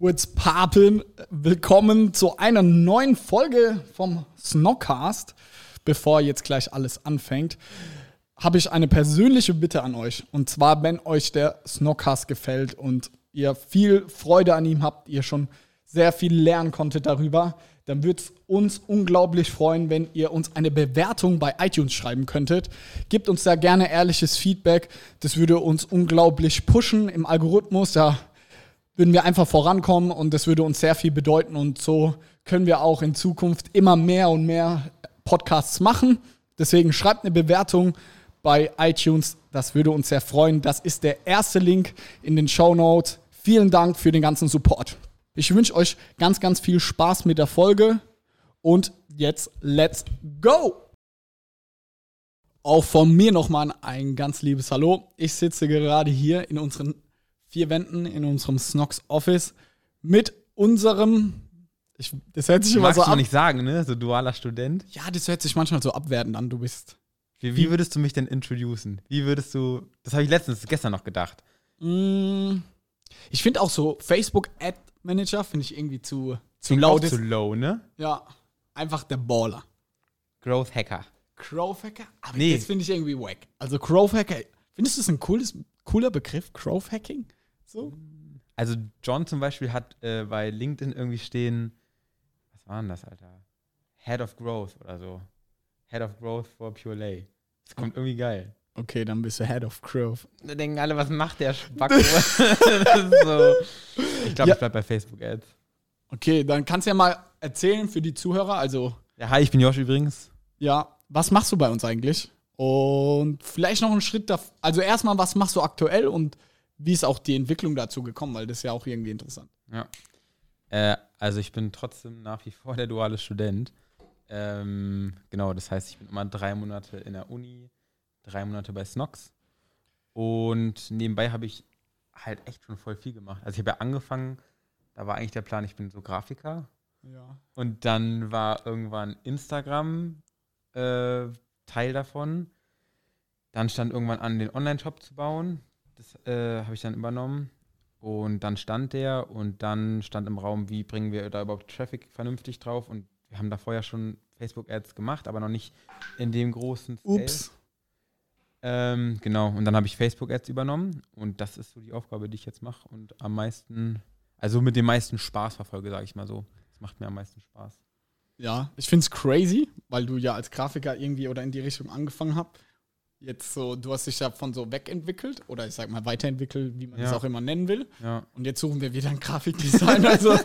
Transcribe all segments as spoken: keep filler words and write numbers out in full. What's poppin'? Willkommen zu einer neuen Folge vom Snocast. Bevor jetzt gleich alles anfängt, habe ich eine persönliche Bitte an euch. Und zwar, wenn euch der Snockcast gefällt und ihr viel Freude an ihm habt, ihr schon sehr viel lernen konntet darüber, dann würde es uns unglaublich freuen, wenn ihr uns eine Bewertung bei iTunes schreiben könntet. Gebt uns da gerne ehrliches Feedback. Das würde uns unglaublich pushen im Algorithmus. Da würden wir einfach vorankommen und das würde uns sehr viel bedeuten. Und so können wir auch in Zukunft immer mehr und mehr Podcasts machen. Deswegen schreibt eine Bewertung bei iTunes. Das würde uns sehr freuen. Das ist der erste Link in den Shownotes. Vielen Dank für den ganzen Support. Ich wünsche euch ganz, ganz viel Spaß mit der Folge und jetzt let's go! Auch von mir nochmal ein ganz liebes Hallo. Ich sitze gerade hier in unseren vier Wänden, in unserem Snocks Office mit unserem... Ich, das hört sich immer Magst so ab. Magst du nicht sagen, ne? So dualer Student. Ja, das hört sich manchmal so abwertend an, du bist... Wie, wie würdest du mich denn introducen? Wie würdest du... Das habe ich letztens, gestern noch gedacht. Mm, ich finde auch so Facebook Ad Manager finde ich irgendwie zu, zu low. Zu low, ne? Ja, einfach der Baller. Growth Hacker. Growth Hacker? Aber nee. Das finde ich irgendwie wack. Also Growth Hacker, findest du das ein cooles, cooler Begriff? Growth Hacking? So? Also John zum Beispiel hat äh, bei LinkedIn irgendwie stehen, was war denn das, Alter? Head of Growth oder so. Head of Growth for Pure Lay. Das kommt irgendwie geil. Okay, dann bist du Head of Growth. Da denken alle, was macht der Spacko? So. Ich glaube, ja. Ich bleibe bei Facebook Ads. Okay, dann kannst du ja mal erzählen für die Zuhörer. Also, ja, hi, ich bin Josh übrigens. Ja, was machst du bei uns eigentlich? Und vielleicht noch einen Schritt da. Also erstmal, was machst du aktuell und wie ist auch die Entwicklung dazu gekommen? Weil das ist ja auch irgendwie interessant. Ja, äh, also ich bin trotzdem nach wie vor der duale Student. Ähm, genau, das heißt, ich bin immer drei Monate in der Uni, drei Monate bei Snocks. Und nebenbei habe ich halt echt schon voll viel gemacht. Also ich habe ja angefangen, da war eigentlich der Plan, ich bin so Grafiker. Ja. Und dann war irgendwann Instagram äh, Teil davon. Dann stand irgendwann an, den Online-Shop zu bauen. Das äh, habe ich dann übernommen. Und dann stand der und dann stand im Raum, wie bringen wir da überhaupt Traffic vernünftig drauf. Und wir haben da vorher schon Facebook-Ads gemacht, aber noch nicht in dem großen Scale. Ups. Ähm, genau, und dann habe ich Facebook-Ads übernommen und das ist so die Aufgabe, die ich jetzt mache und am meisten, also mit dem meisten Spaß verfolge, sage ich mal so. Das macht mir am meisten Spaß. Ja, ich finde es crazy, weil du ja als Grafiker irgendwie oder in die Richtung angefangen hast. Jetzt so, du hast dich davon so wegentwickelt oder ich sag mal weiterentwickelt, wie man es ja. auch immer nennen will. Ja. Und jetzt suchen wir wieder einen Grafikdesigner, also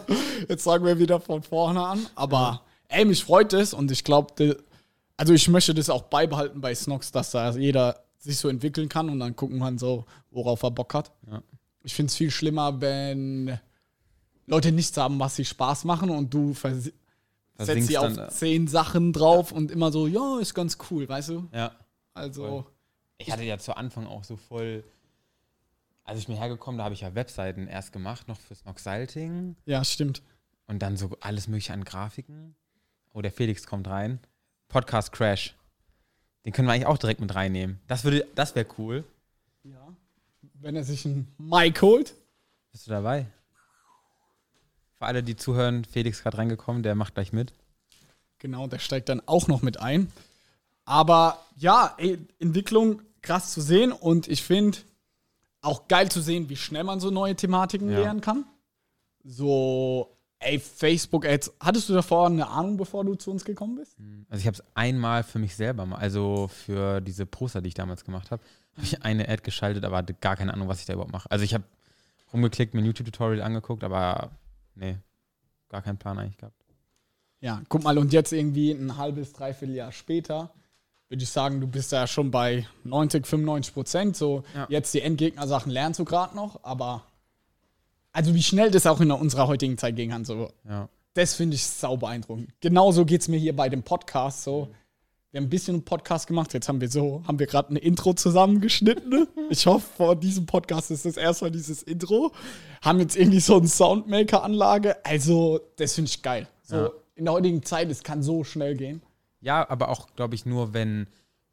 jetzt fangen wir wieder von vorne an. Aber ja. ey, mich freut es und ich glaube, also ich möchte das auch beibehalten bei Snocks, dass da jeder sich so entwickeln kann und dann gucken man so, worauf er Bock hat. Ja. Ich finde es viel schlimmer, wenn Leute nichts haben, was sie Spaß machen und du vers- setzt sie auf zehn Sachen drauf ja. und immer so, ja, ist ganz cool, weißt du? Ja. Also. Voll. Ich hatte ja zu Anfang auch so voll, als ich mir hergekommen, da habe ich ja Webseiten erst gemacht, noch für SNOCKSULTING. Ja, stimmt. Und dann so alles mögliche an Grafiken. Oh, der Felix kommt rein. Podcast Crash. Den können wir eigentlich auch direkt mit reinnehmen. Das würde, das wäre cool. Ja. Wenn er sich ein Mic holt. Bist du dabei? Für alle, die zuhören, Felix gerade reingekommen, der macht gleich mit. Genau, der steigt dann auch noch mit ein. Aber ja, ey, Entwicklung krass zu sehen und ich finde auch geil zu sehen, wie schnell man so neue Thematiken ja. lernen kann. So, ey, Facebook-Ads. Hattest du davor eine Ahnung, bevor du zu uns gekommen bist? Also ich habe es einmal für mich selber, also für diese Poster, die ich damals gemacht habe, habe ich eine Ad geschaltet, aber hatte gar keine Ahnung, was ich da überhaupt mache. Also ich habe rumgeklickt, mir ein YouTube-Tutorial angeguckt, aber nee, gar keinen Plan eigentlich gehabt. Ja, guck mal, und jetzt irgendwie ein halbes, dreiviertel Jahr später würde ich sagen, du bist ja schon bei neunzig, fünfundneunzig Prozent. So ja. Jetzt die Endgegner-Sachen lernst du gerade noch, aber also wie schnell das auch in unserer heutigen Zeit gehen kann, so. Ja. Das finde ich sau beeindruckend. Genauso geht es mir hier bei dem Podcast so. Mhm. Wir haben ein bisschen einen Podcast gemacht, jetzt haben wir so, haben wir gerade ein Intro zusammengeschnitten. Ich hoffe, vor diesem Podcast ist das erstmal dieses Intro. Haben jetzt irgendwie so eine Soundmaker-Anlage. Also, das finde ich geil. So ja. In der heutigen Zeit, es kann so schnell gehen. Ja, aber auch, glaube ich, nur wenn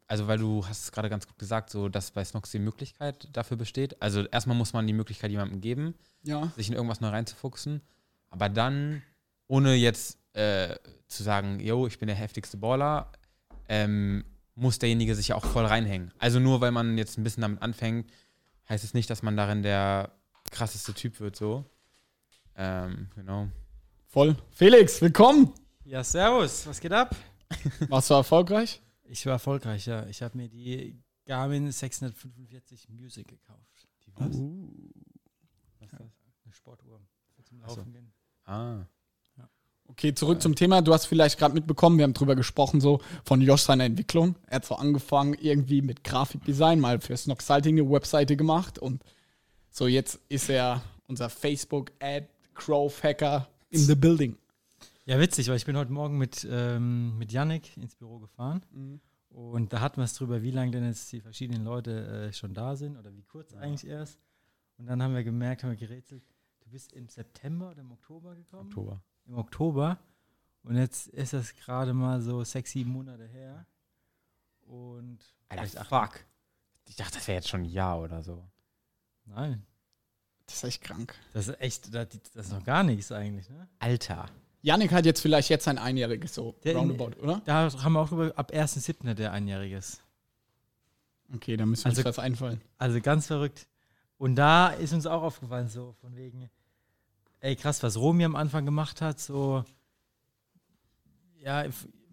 Also weil du hast es gerade ganz gut gesagt, so dass bei Snox die Möglichkeit dafür besteht. Also erstmal muss man die Möglichkeit jemandem geben, ja. sich in irgendwas neu reinzufuchsen. Aber dann, ohne jetzt äh, zu sagen, yo, ich bin der heftigste Baller, ähm, muss derjenige sich ja auch voll reinhängen. Also nur weil man jetzt ein bisschen damit anfängt, heißt es nicht, dass man darin der krasseste Typ wird, so. Ähm, genau. Voll. Felix, willkommen! Ja, servus, was geht ab? Warst du erfolgreich? Ich war erfolgreich, ja. Ich habe mir die Garmin sechshundertfünfundvierzig Music gekauft. Die was? Uh. Was ist das? Eine Sportuhr. Zum Laufen so. Gehen. Ah. Ja. Okay, zurück äh. zum Thema. Du hast vielleicht gerade mitbekommen, wir haben drüber gesprochen, so von Josh seiner Entwicklung. Er hat so angefangen, irgendwie mit Grafikdesign, mal für SNOCKSULTING eine Webseite gemacht. Und so jetzt ist er unser Facebook Ad Growth Hacker in the building. Ja, witzig, weil ich bin heute Morgen mit, ähm, mit Yannick ins Büro gefahren mhm. und da hatten wir es drüber, wie lange denn jetzt die verschiedenen Leute äh, schon da sind oder wie kurz ja. eigentlich erst. Und dann haben wir gemerkt, haben wir gerätselt, du bist im September oder im Oktober gekommen? Oktober. Im Oktober. Und jetzt ist das gerade mal so sechs, sieben Monate her. Und Alter, fuck. Ich dachte, das wäre jetzt schon ein Jahr oder so. Nein. Das ist echt krank. Das ist echt, das, das ist noch gar nichts eigentlich, ne? Alter. Yannick hat jetzt vielleicht jetzt ein Einjähriges, so der roundabout, in, oder? Da haben wir auch drüber, ab ersten siebten hat der Einjähriges. Okay, da müssen wir also, uns was einfallen. Also ganz verrückt. Und da ist uns auch aufgefallen, so von wegen, ey krass, was Romy am Anfang gemacht hat, so, ja,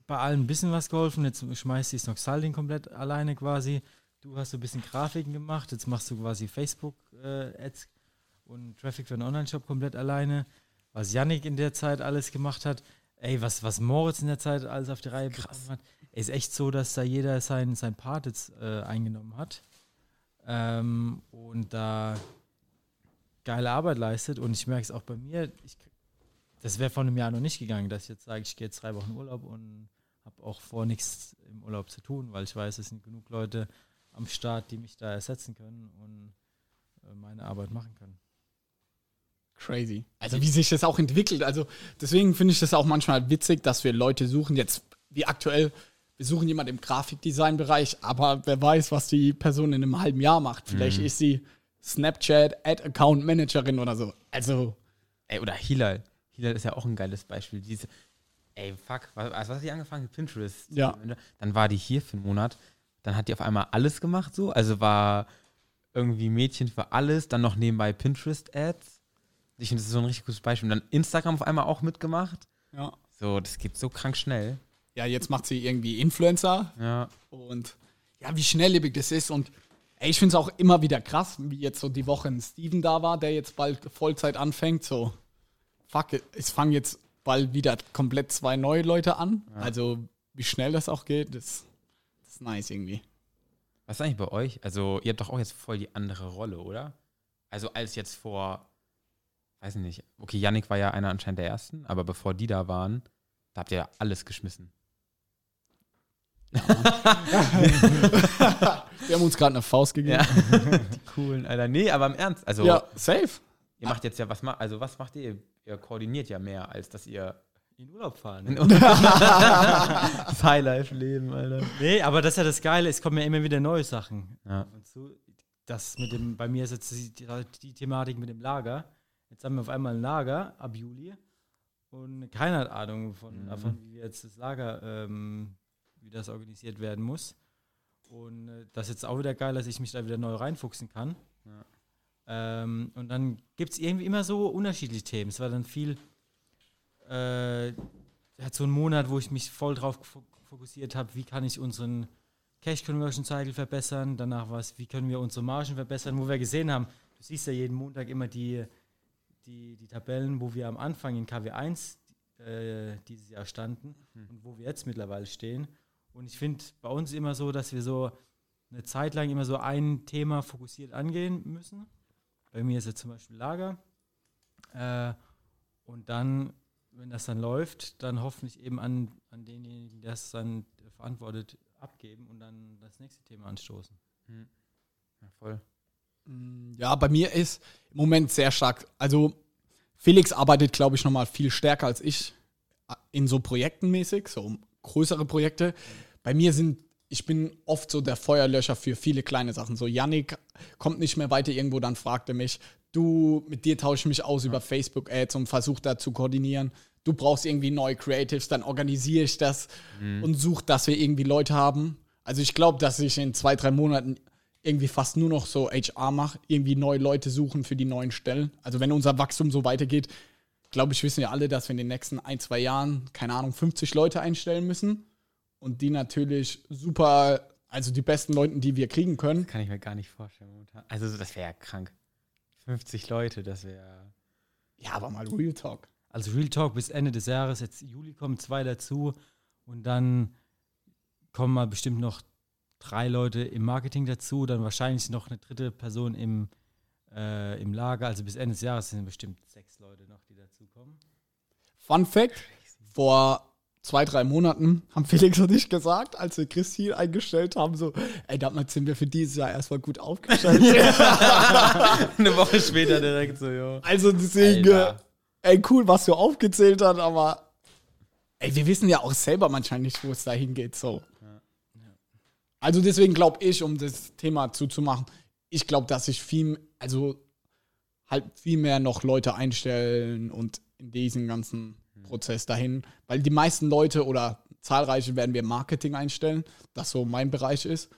bei allen ein bisschen was geholfen, jetzt schmeißt die SNOCKSULTING komplett alleine quasi, du hast so ein bisschen Grafiken gemacht, jetzt machst du quasi Facebook-Ads äh, und Traffic für einen Online-Shop komplett alleine. Was Yannick in der Zeit alles gemacht hat, ey, was, was Moritz in der Zeit alles auf die Reihe bekommen hat, ist echt so, dass da jeder sein, sein Part jetzt äh, eingenommen hat ähm, und da geile Arbeit leistet. Und ich merke es auch bei mir, ich, das wäre vor einem Jahr noch nicht gegangen, dass ich jetzt sage, ich gehe jetzt drei Wochen Urlaub und habe auch vor nichts im Urlaub zu tun, weil ich weiß, es sind genug Leute am Start, die mich da ersetzen können und äh, meine Arbeit machen können. Crazy. Also wie sich das auch entwickelt. Also deswegen finde ich das auch manchmal witzig, dass wir Leute suchen, jetzt wie aktuell, wir suchen jemanden im Grafikdesign-Bereich, aber wer weiß, was die Person in einem halben Jahr macht. Vielleicht mhm. ist sie Snapchat-Ad-Account-Managerin oder so. Also, ey, oder Hilal. Hilal ist ja auch ein geiles Beispiel. Diese, ey, fuck, was, was hat die angefangen? Pinterest. Ja. Dann war die hier für einen Monat. Dann hat die auf einmal alles gemacht so. Also war irgendwie Mädchen für alles. Dann noch nebenbei Pinterest-Ads. Ich finde, das ist so ein richtig gutes Beispiel. Und dann Instagram auf einmal auch mitgemacht. Ja. So, das geht so krank schnell. Ja, jetzt macht sie irgendwie Influencer. Ja. Und ja, wie schnelllebig das ist. Und ey, ich finde es auch immer wieder krass, wie jetzt so die Woche ein Steven da war, der jetzt bald Vollzeit anfängt. So, fuck it, es fangen jetzt bald wieder komplett zwei neue Leute an. Ja. Also, wie schnell das auch geht, das, das ist nice irgendwie. Was ist eigentlich bei euch? Also, ihr habt doch auch jetzt voll die andere Rolle, oder? Also, als jetzt vor... Weiß nicht. Okay, Yannick war ja einer anscheinend der Ersten, aber bevor die da waren, da habt ihr ja alles geschmissen. Ja. Wir haben uns gerade eine Faust gegeben. Ja. Die coolen, Alter. Nee, aber im Ernst. Also, ja, safe. Ihr macht jetzt ja, was ma- also was macht ihr? Ihr koordiniert ja mehr, als dass ihr in Urlaub fahren. Ne? Das Highlife-Leben, Alter. Nee, aber das ist ja das Geile. Es kommen ja immer wieder neue Sachen. Ja. Und so, das mit dem, bei mir ist jetzt die, die Thematik mit dem Lager. Jetzt haben wir auf einmal ein Lager ab Juli und keiner hat Ahnung von, mhm. davon, wie jetzt das Lager, ähm, wie das organisiert werden muss. Und äh, das ist jetzt auch wieder geil, dass ich mich da wieder neu reinfuchsen kann. Ja. Ähm, und dann gibt es irgendwie immer so unterschiedliche Themen. Es war dann viel, äh, hat so einen Monat, wo ich mich voll drauf fokussiert habe, wie kann ich unseren Cash-Conversion-Cycle verbessern. Danach war es, wie können wir unsere Margen verbessern, wo wir gesehen haben, du siehst ja jeden Montag immer die Die, die Tabellen, wo wir am Anfang in K W eins äh, dieses Jahr standen hm. und wo wir jetzt mittlerweile stehen. Und ich finde bei uns immer so, dass wir so eine Zeit lang immer so ein Thema fokussiert angehen müssen. Bei mir ist jetzt zum Beispiel Lager. Äh, und dann, wenn das dann läuft, dann hoffentlich eben an, an denjenigen, der es dann verantwortet, abgeben und dann das nächste Thema anstoßen. Hm. Ja, voll. Ja, bei mir ist im Moment sehr stark, also Felix arbeitet, glaube ich, nochmal viel stärker als ich in so Projekten mäßig, so größere Projekte. Bei mir sind, ich bin oft so der Feuerlöscher für viele kleine Sachen. So, Yannick kommt nicht mehr weiter irgendwo, dann fragt er mich, du, mit dir tausche ich mich aus über Facebook-Ads und versuche da zu koordinieren. Du brauchst irgendwie neue Creatives, dann organisiere ich das mhm. und suche, dass wir irgendwie Leute haben. Also ich glaube, dass ich in zwei, drei Monaten irgendwie fast nur noch so H R mache, irgendwie neue Leute suchen für die neuen Stellen. Also wenn unser Wachstum so weitergeht, glaube ich, wissen ja alle, dass wir in den nächsten ein, zwei Jahren, keine Ahnung, fünfzig Leute einstellen müssen. Und die natürlich super, also die besten Leute, die wir kriegen können. Das kann ich mir gar nicht vorstellen. Also das wäre ja krank. fünfzig Leute, das wäre... Ja, aber mal Real Talk. Also Real Talk bis Ende des Jahres, jetzt Juli kommen zwei dazu und dann kommen mal bestimmt noch drei Leute im Marketing dazu, dann wahrscheinlich noch eine dritte Person im, äh, im Lager. Also bis Ende des Jahres sind bestimmt sechs Leute noch, die dazukommen. Fun Fact, vor zwei, drei Monaten haben Felix und ich gesagt, als wir Christi eingestellt haben, so, ey, damals sind wir für dieses Jahr erstmal gut aufgestellt. Eine Woche später direkt so, jo. Also deswegen... Alter. Ey, cool, was du aufgezählt hast, aber ey, wir wissen ja auch selber manchmal nicht, wo es dahin geht. So. Ja, ja. Also deswegen glaube ich, um das Thema zuzumachen, ich glaube, dass ich viel, also halt viel mehr noch Leute einstellen und in diesen ganzen mhm. Prozess dahin, weil die meisten Leute oder zahlreiche werden wir Marketing einstellen, das so mein Bereich ist.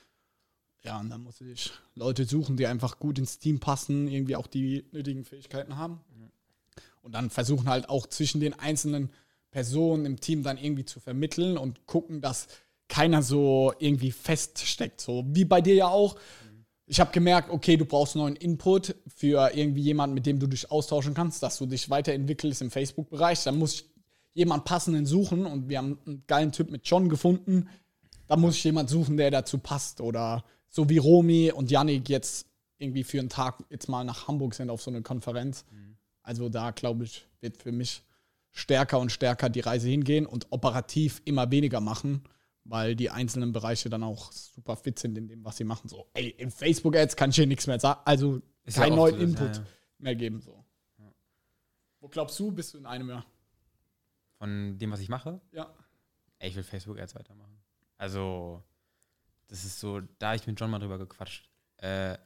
Ja, und dann muss ich Leute suchen, die einfach gut ins Team passen, irgendwie auch die nötigen Fähigkeiten haben. Mhm. Und dann versuchen halt auch zwischen den einzelnen Personen im Team dann irgendwie zu vermitteln und gucken, dass keiner so irgendwie feststeckt. So wie bei dir ja auch. Ich habe gemerkt, okay, du brauchst neuen Input für irgendwie jemanden, mit dem du dich austauschen kannst, dass du dich weiterentwickelst im Facebook-Bereich. Dann muss ich jemanden passenden suchen und wir haben einen geilen Typ mit John gefunden. Da muss ich jemanden suchen, der dazu passt. Oder so wie Romy und Yannick jetzt irgendwie für einen Tag jetzt mal nach Hamburg sind auf so eine Konferenz. Mhm. Also da, glaube ich, wird für mich stärker und stärker die Reise hingehen und operativ immer weniger machen, weil die einzelnen Bereiche dann auch super fit sind in dem, was sie machen. So, ey, in Facebook-Ads kann ich hier nichts mehr sagen. Also ist keinen ja neuen so Input das, ja, ja. mehr geben. So. Ja. Wo glaubst du, bist du in einem Jahr? Von dem, was ich mache? Ja. Ey, ich will Facebook-Ads weitermachen. Also, das ist so, da ich mit John mal drüber gequatscht. Äh,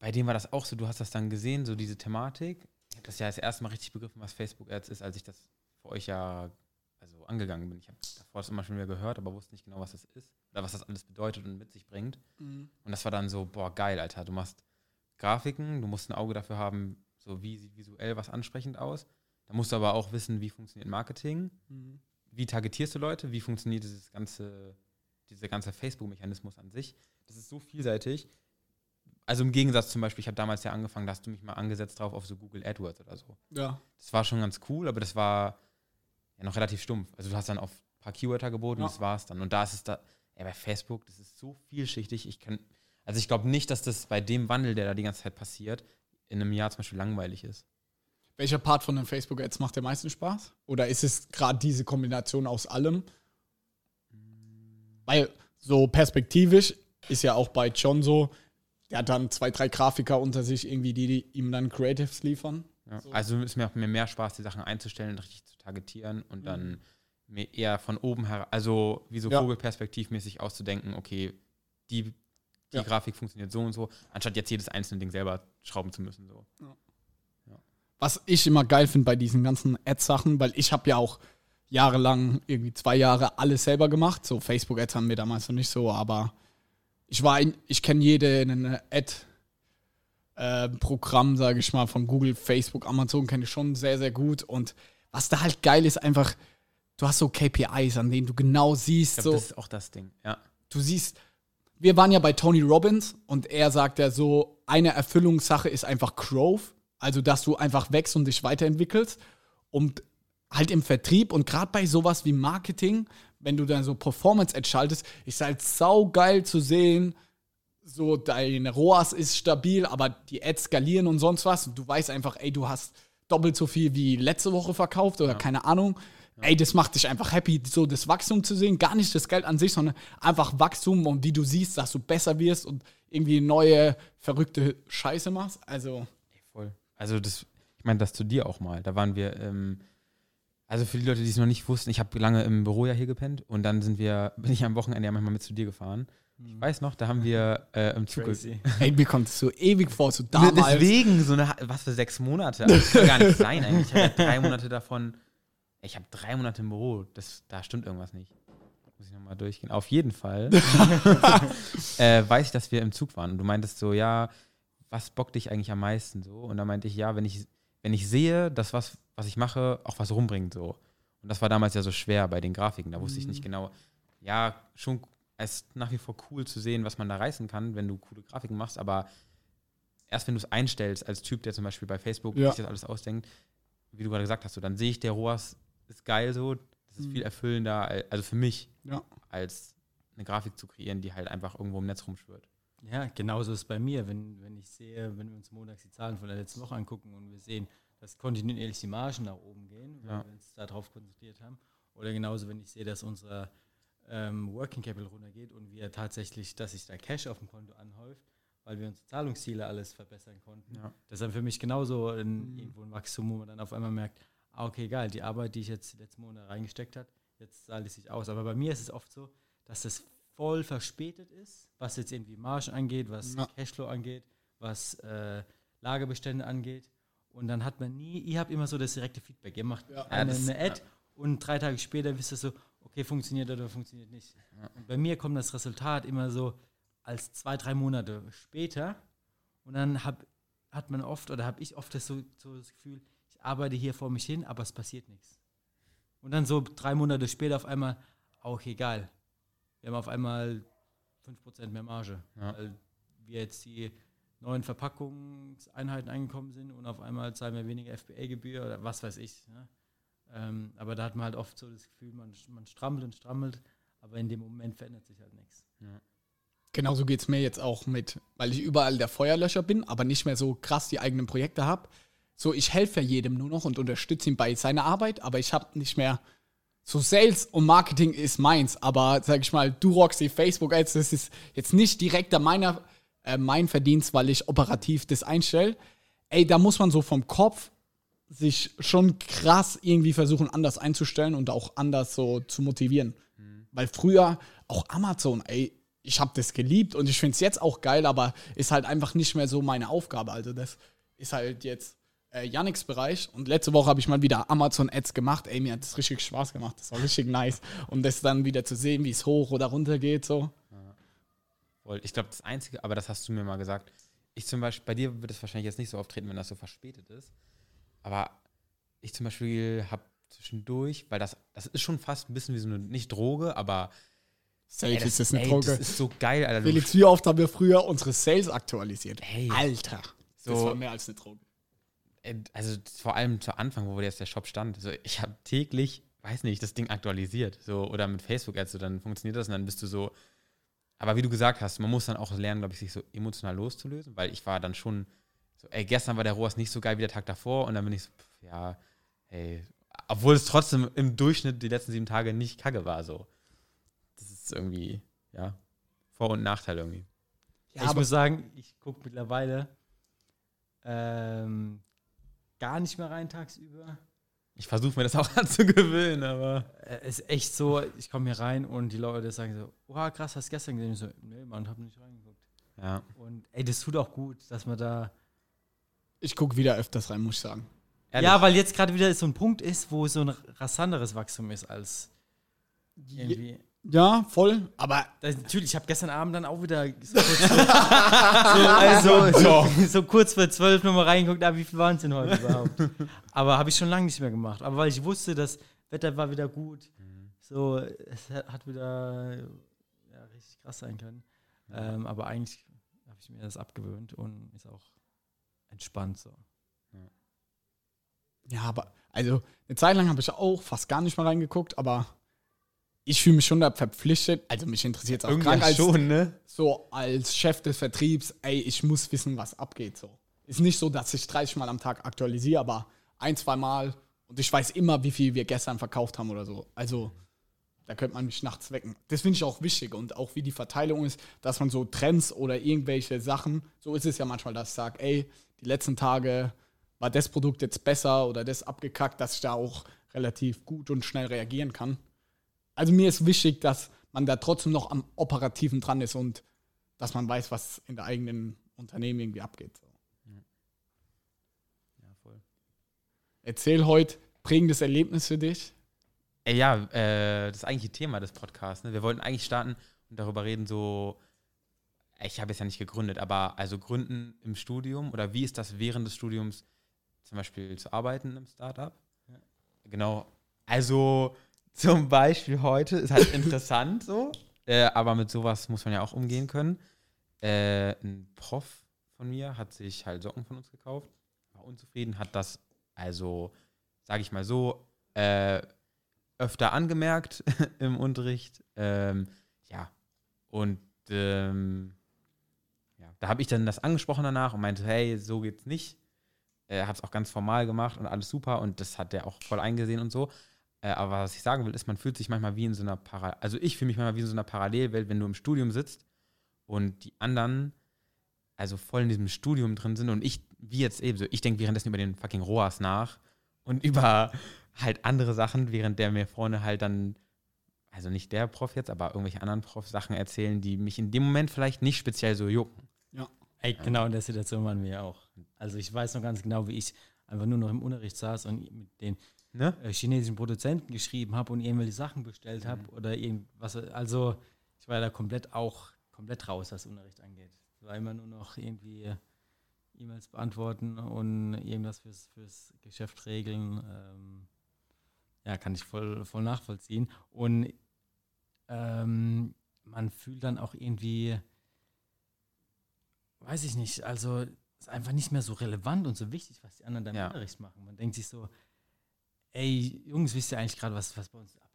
bei dem war das auch so, du hast das dann gesehen, so diese Thematik. Ich habe das ja das erste Mal richtig begriffen, was Facebook-Ads ist, als ich das für euch ja also angegangen bin. Ich habe davor das immer schon wieder gehört, aber wusste nicht genau, was das ist oder was das alles bedeutet und mit sich bringt. Mhm. Und das war dann so, boah, geil, Alter. Du machst Grafiken, du musst ein Auge dafür haben, so wie sieht visuell was ansprechend aus. Da musst du aber auch wissen, wie funktioniert Marketing, mhm. wie targetierst du Leute, wie funktioniert dieses ganze, dieser ganze Facebook-Mechanismus an sich. Das ist so vielseitig. Also im Gegensatz zum Beispiel, ich habe damals ja angefangen, da hast du mich mal angesetzt drauf auf so Google AdWords oder so. Ja. Das war schon ganz cool, aber das war ja noch relativ stumpf. Also du hast dann auf ein paar Keywörter geboten ja. und das war's dann. Und da ist es da, ja bei Facebook, das ist so vielschichtig. Ich kann, also ich glaube nicht, dass das bei dem Wandel, der da die ganze Zeit passiert, in einem Jahr zum Beispiel langweilig ist. Welcher Part von den Facebook-Ads macht dir am meisten Spaß? Oder ist es gerade diese Kombination aus allem? Weil so perspektivisch ist ja auch bei John so, der hat dann zwei, drei Grafiker unter sich, irgendwie, die, die ihm dann Creatives liefern. Ja, so. Also es macht mir mehr Spaß, die Sachen einzustellen und richtig zu targetieren und mhm. dann mir eher von oben her, also wie so ja. vogelperspektivmäßig auszudenken, okay, die, die ja. Grafik funktioniert so und so, anstatt jetzt jedes einzelne Ding selber schrauben zu müssen. So. Ja. Ja. Was ich immer geil finde bei diesen ganzen Ad-Sachen, weil ich habe ja auch jahrelang, irgendwie zwei Jahre, alles selber gemacht. So Facebook-Ads haben wir damals noch nicht so, aber Ich war in, ich kenne jede Ad-Programm, äh, sage ich mal, von Google, Facebook, Amazon, kenne ich schon sehr, sehr gut. Und was da halt geil ist, einfach, du hast so K P Is, an denen du genau siehst. Ich glaub, so, das ist auch das Ding, ja. Du siehst, wir waren ja bei Tony Robbins und er sagt ja so, eine Erfüllungssache ist einfach Growth, also dass du einfach wächst und dich weiterentwickelst. Und halt im Vertrieb und gerade bei sowas wie Marketing, wenn du dann so Performance-Ads schaltest, ist halt saugeil zu sehen, so dein R O A S ist stabil, aber die Ads skalieren und sonst was. Und du weißt einfach, ey, du hast doppelt so viel wie letzte Woche verkauft oder ja. keine Ahnung. Ja. Ey, das macht dich einfach happy, so das Wachstum zu sehen. Gar nicht das Geld an sich, sondern einfach Wachstum und wie du siehst, dass du besser wirst und irgendwie neue, verrückte Scheiße machst. Also, ey, voll. Also das, ich meine, das zu dir auch mal. Da waren wir, ähm, Also für die Leute, die es noch nicht wussten, ich habe lange im Büro ja hier gepennt und dann sind wir, bin ich am Wochenende ja manchmal mit zu dir gefahren. Ich weiß noch, da haben wir äh, im Zug... Ey, mir kommt es so ewig vor, so damals. Deswegen, so eine, was für sechs Monate? Das kann gar nicht sein eigentlich. Ich habe ja drei Monate davon... Ich habe drei Monate im Büro. Das, da stimmt irgendwas nicht. Muss ich nochmal durchgehen. Auf jeden Fall äh, weiß ich, dass wir im Zug waren. Und du meintest so, ja, was bockt dich eigentlich am meisten? So? Und dann meinte ich, ja, wenn ich, wenn ich sehe, dass was, was ich mache, auch was rumbringt. So. Und das war damals ja so schwer bei den Grafiken. Da wusste mhm. ich nicht genau. Ja, schon... Es ist nach wie vor cool zu sehen, was man da reißen kann, wenn du coole Grafiken machst, aber erst wenn du es einstellst, als Typ, der zum Beispiel bei Facebook ja. sich das alles ausdenkt, wie du gerade gesagt hast, so, dann sehe ich, der Roas ist geil so, das ist mhm. viel erfüllender, also für mich, ja. als eine Grafik zu kreieren, die halt einfach irgendwo im Netz rumschwirrt. Ja, genauso ist es bei mir, wenn, wenn ich sehe, wenn wir uns montags die Zahlen von der letzten Woche angucken und wir sehen, dass kontinuierlich die Margen nach oben gehen, weil ja. wir uns darauf konzentriert haben, oder genauso, wenn ich sehe, dass unsere Working Capital runtergeht und wir tatsächlich, dass sich da Cash auf dem Konto anhäuft, weil wir unsere Zahlungsziele alles verbessern konnten. Ja. Das ist dann für mich genauso ein, mhm. irgendwo ein Wachstum, wo man dann auf einmal merkt, ah, okay, geil, die Arbeit, die ich jetzt letzten Monat reingesteckt habe, jetzt zahlt es sich aus. Aber bei mir ist es oft so, dass das voll verspätet ist, was jetzt irgendwie Margen angeht, was ja. Cashflow angeht, was äh, Lagerbestände angeht. Und dann hat man nie, ihr habt immer so das direkte Feedback. Ihr macht ja. eine, eine Ad ja. und drei Tage später wisst ihr so, okay, funktioniert oder funktioniert nicht. Ja. Und bei mir kommt das Resultat immer so als zwei, drei Monate später und dann hab, hat man oft oder habe ich oft das, so, so das Gefühl, ich arbeite hier vor mich hin, aber es passiert nichts. Und dann so drei Monate später auf einmal, auch egal, wir haben auf einmal fünf Prozent mehr Marge, ja. weil wir jetzt die neuen Verpackungseinheiten eingekommen sind und auf einmal zahlen wir weniger F B A-Gebühr oder was weiß ich, ne? Ähm, aber da hat man halt oft so das Gefühl, man, man strammelt und strammelt, aber in dem Moment verändert sich halt nichts. Ja. Genau so geht es mir jetzt auch mit, weil ich überall der Feuerlöscher bin, aber nicht mehr so krass die eigenen Projekte habe. So, ich helfe jedem nur noch und unterstütze ihn bei seiner Arbeit, aber ich habe nicht mehr, so Sales und Marketing ist meins, aber sag ich mal, du rockst die Facebook-Ads, das ist jetzt nicht direkt meiner, äh, mein Verdienst, weil ich operativ das einstelle. Ey, da muss man so vom Kopf sich schon krass irgendwie versuchen, anders einzustellen und auch anders so zu motivieren. Mhm. Weil früher auch Amazon, ey, ich habe das geliebt und ich finde es jetzt auch geil, aber ist halt einfach nicht mehr so meine Aufgabe. Also das ist halt jetzt äh, Yannicks Bereich und letzte Woche habe ich mal wieder Amazon-Ads gemacht. Ey, mir hat das richtig Spaß gemacht, das war richtig nice, um das dann wieder zu sehen, wie es hoch oder runter geht, so. Ja. Ich glaube, das Einzige, aber das hast du mir mal gesagt, ich zum Beispiel, bei dir wird es wahrscheinlich jetzt nicht so auftreten, wenn das so verspätet ist, aber ich zum Beispiel habe zwischendurch, weil das, das ist schon fast ein bisschen wie so eine, nicht Droge, aber Safe ey, das, ist das eine ey, Droge. Das ist so geil, Alter. Felix, wie oft haben wir früher unsere Sales aktualisiert? Ey, Alter, so, das war mehr als eine Droge. Also vor allem zu Anfang, wo jetzt der Shop stand, also ich habe täglich, weiß nicht, das Ding aktualisiert. So, oder mit Facebook Ads, so, dann funktioniert das und dann bist du so, aber wie du gesagt hast, man muss dann auch lernen, glaube ich, sich so emotional loszulösen, weil ich war dann schon so, ey, gestern war der Roas nicht so geil wie der Tag davor und dann bin ich so, pff, ja, ey, obwohl es trotzdem im Durchschnitt die letzten sieben Tage nicht kacke war, so. Das ist irgendwie, ja, Vor- und Nachteil irgendwie. Ja, ich muss sagen, ich gucke mittlerweile ähm, gar nicht mehr rein tagsüber. Ich versuche mir das auch anzugewöhnen, aber es ist echt so, ich komme hier rein und die Leute sagen so, oha, krass, hast du gestern gesehen? Ich so, nee, Mann, hab nicht reingeguckt. Ja. Und ey, das tut auch gut, dass man da Ich gucke wieder öfters rein, muss ich sagen. Ehrlich? Ja, weil jetzt gerade wieder so ein Punkt ist, wo so ein rasanteres Wachstum ist als irgendwie. Ja, voll, aber das, natürlich, ich habe gestern Abend dann auch wieder so, so, also, so, so kurz vor zwölf nochmal reingeguckt, ah, wie viel waren es denn heute überhaupt? Aber habe ich schon lange nicht mehr gemacht. Aber weil ich wusste, das Wetter war wieder gut. Mhm. So, es hat wieder ja, richtig krass sein können. Mhm. Ähm, aber eigentlich habe ich mir das abgewöhnt und ist auch entspannt so. Ja. ja, aber also eine Zeit lang habe ich auch fast gar nicht mal reingeguckt, aber ich fühle mich schon da verpflichtet, also mich interessiert es auch krank als, schon, ne? So als Chef des Vertriebs, ey, ich muss wissen, was abgeht. So. Ist nicht so, dass ich dreißig Mal am Tag aktualisiere, aber ein, zwei Mal und ich weiß immer, wie viel wir gestern verkauft haben oder so. Also da könnte man mich nachts wecken. Das finde ich auch wichtig und auch wie die Verteilung ist, dass man so Trends oder irgendwelche Sachen, so ist es ja manchmal, dass ich sage, ey, die letzten Tage war das Produkt jetzt besser oder das abgekackt, dass ich da auch relativ gut und schnell reagieren kann. Also mir ist wichtig, dass man da trotzdem noch am Operativen dran ist und dass man weiß, was in der eigenen Unternehmen irgendwie abgeht. So. Ja, voll. Erzähl heute prägendes Erlebnis für dich. Ey, ja, äh, das ist eigentlich Thema des Podcasts. Ne? Wir wollten eigentlich starten und darüber reden, so, ich habe jetzt ja nicht gegründet, aber also gründen im Studium oder wie ist das während des Studiums zum Beispiel zu arbeiten im Startup? Ja. Genau, also zum Beispiel heute ist halt interessant so, äh, aber mit sowas muss man ja auch umgehen können. Äh, ein Prof von mir hat sich halt Socken von uns gekauft, war unzufrieden, hat das also, sage ich mal so, äh, öfter angemerkt im Unterricht. Ähm, ja, und ähm, ja, da habe ich dann das angesprochen danach und meinte, hey, so geht's nicht. Äh, hab's auch ganz formal gemacht und alles super und das hat der auch voll eingesehen und so. Äh, aber was ich sagen will, ist, man fühlt sich manchmal wie in so einer Parallel, also ich fühle mich manchmal wie in so einer Parallelwelt, wenn du im Studium sitzt und die anderen also voll in diesem Studium drin sind und ich, wie jetzt eben so, ich denke währenddessen über den fucking Roas nach und über halt andere Sachen, während der mir vorne halt dann, also nicht der Prof jetzt, aber irgendwelche anderen Prof-Sachen erzählen, die mich in dem Moment vielleicht nicht speziell so jucken. Ja. Ey, genau in der Situation waren wir ja auch. Also ich weiß noch ganz genau, wie ich einfach nur noch im Unterricht saß und mit den ne? äh, chinesischen Produzenten geschrieben habe und irgendwelche Sachen bestellt habe mhm. oder irgendwas. Also ich war da komplett auch, komplett raus, was Unterricht angeht. Es war immer nur noch irgendwie E-Mails beantworten und irgendwas fürs, fürs Geschäft regeln. Ähm, Ja, kann ich voll, voll nachvollziehen. Und ähm, man fühlt dann auch irgendwie, weiß ich nicht, also ist einfach nicht mehr so relevant und so wichtig, was die anderen dann im ja. Unterricht machen. Man denkt sich so, ey, Jungs, wisst ihr eigentlich gerade, was, was bei uns abgeht?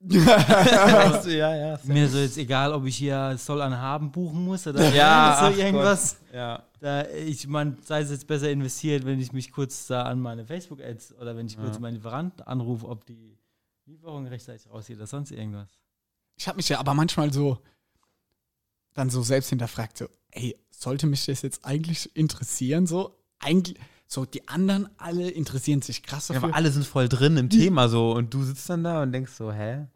also, ja, ja, mir so jetzt egal, ob ich hier Soll an Haben buchen muss oder ja, so irgendwas. Ja. Da, ich meine, sei es jetzt besser investiert, wenn ich mich kurz da an meine Facebook-Ads oder wenn ich ja. kurz meinen Lieferanten anrufe, ob die Lieferung rechtzeitig rausgeht oder sonst irgendwas. Ich habe mich ja aber manchmal so dann so selbst hinterfragt, so, ey, sollte mich das jetzt eigentlich interessieren, so eigentlich... So, die anderen alle interessieren sich krass dafür. Ja, aber alle sind voll drin im Thema so und du sitzt dann da und denkst so, hä?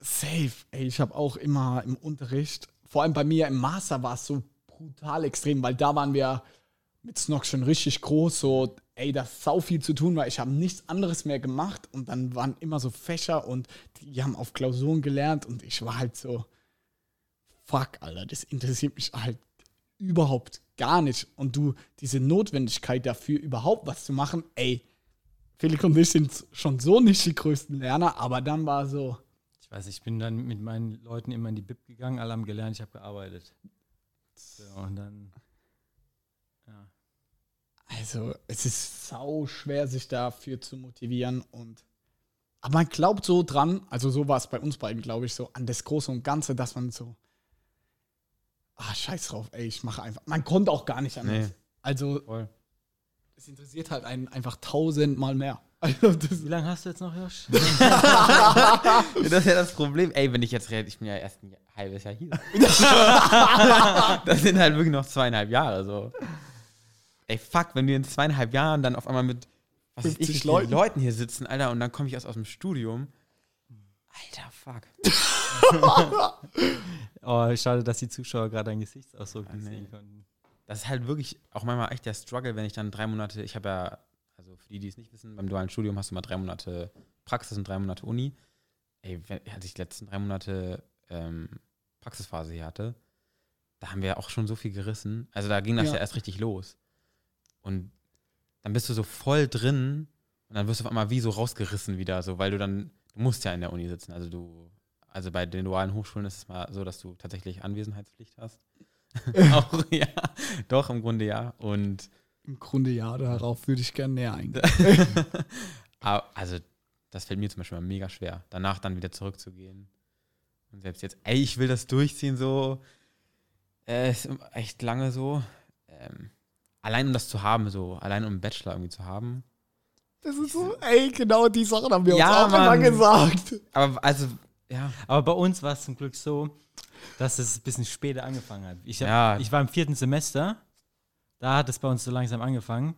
Safe. Ey, ich habe auch immer im Unterricht, vor allem bei mir im Master war es so brutal extrem, weil da waren wir mit Snock schon richtig groß, so, ey, da ist sau viel zu tun, weil ich habe nichts anderes mehr gemacht und dann waren immer so Fächer und die haben auf Klausuren gelernt und ich war halt so, fuck, Alter, das interessiert mich halt überhaupt gar nicht. Und du, diese Notwendigkeit dafür, überhaupt was zu machen, ey, Felix und ich sind schon so nicht die größten Lerner, aber dann war so... Ich weiß, ich bin dann mit meinen Leuten immer in die Bib gegangen, alle haben gelernt, ich habe gearbeitet. So, und dann... Ja. Also, es ist sau schwer, sich dafür zu motivieren und... Aber man glaubt so dran, also so war es bei uns beiden, glaube ich, so an das Große und Ganze, dass man so... Ah, scheiß drauf, ey, ich mache einfach. Man konnte auch gar nicht anders. Nee. Also, voll. Es interessiert halt einen einfach tausendmal mehr. Also, das wie lange hast du jetzt noch, Josh? Das ist ja das Problem. Ey, wenn ich jetzt rede, ich bin ja erst ein halbes Jahr hier. Das sind halt wirklich noch zweieinhalb Jahre. So. Ey, fuck, wenn wir in zweieinhalb Jahren dann auf einmal mit was weiß ich, Leuten. Leuten hier sitzen, Alter, und dann komme ich erst aus dem Studium. Alter, fuck. Oh, schade, dass die Zuschauer gerade einen Gesichtsausdruck nicht sehen konnten. Das ist halt wirklich auch manchmal echt der Struggle, wenn ich dann drei Monate, ich habe ja, also für die, die es nicht wissen, beim dualen Studium hast du mal drei Monate Praxis und drei Monate Uni. Ey, als ich die letzten drei Monate ähm, Praxisphase hier hatte, da haben wir auch schon so viel gerissen. Also da ging das ja, ja erst richtig los. Und dann bist du so voll drin und dann wirst du auf einmal wie so rausgerissen wieder, so, weil du dann du musst ja in der Uni sitzen, also du, also bei den dualen Hochschulen ist es mal so, dass du tatsächlich Anwesenheitspflicht hast. Auch, ja, doch, im Grunde ja. Und im Grunde ja, darauf würde ich gerne näher eingehen. Also das fällt mir zum Beispiel mal mega schwer, danach dann wieder zurückzugehen. Und selbst jetzt, ey, ich will das durchziehen, so, äh, ist echt lange so. Ähm, allein um das zu haben, so, allein um einen Bachelor irgendwie zu haben. Das ist so, ey, genau die Sachen haben wir ja, uns auch immer gesagt. Aber also, ja. Aber bei uns war es zum Glück so, dass es ein bisschen später angefangen hat. Ich, hab, ja. ich war im vierten Semester, da hat es bei uns so langsam angefangen.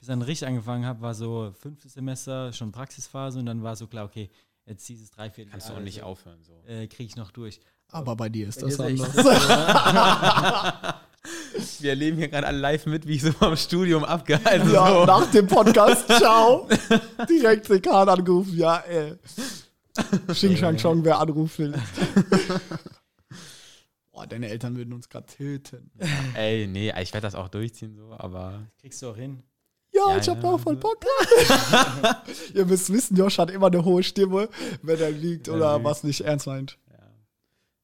bis dann richtig angefangen habe, war so fünftes Semester, schon Praxisphase und dann war so klar, okay, jetzt dieses Dreivierteljahr. Kannst du auch nicht aufhören. So. Äh, kriege ich noch durch. Aber bei dir ist das anders. Wir erleben hier gerade alle live mit, wie ich so vom Studium abgehalten habe. Ja, so. Nach dem Podcast, ciao. Direkt Sekan angerufen, ja, ey. Xing Shang Chong, wer anruft, will. Boah, deine Eltern würden uns gerade töten. Ey, nee, ich werde das auch durchziehen, so, aber... Kriegst du auch hin. Ja, ja, ich hab ja, auch voll Bock. Ihr müsst wissen, Josh hat immer eine hohe Stimme, wenn er liegt ja, oder nee. was nicht ernst meint. Ja.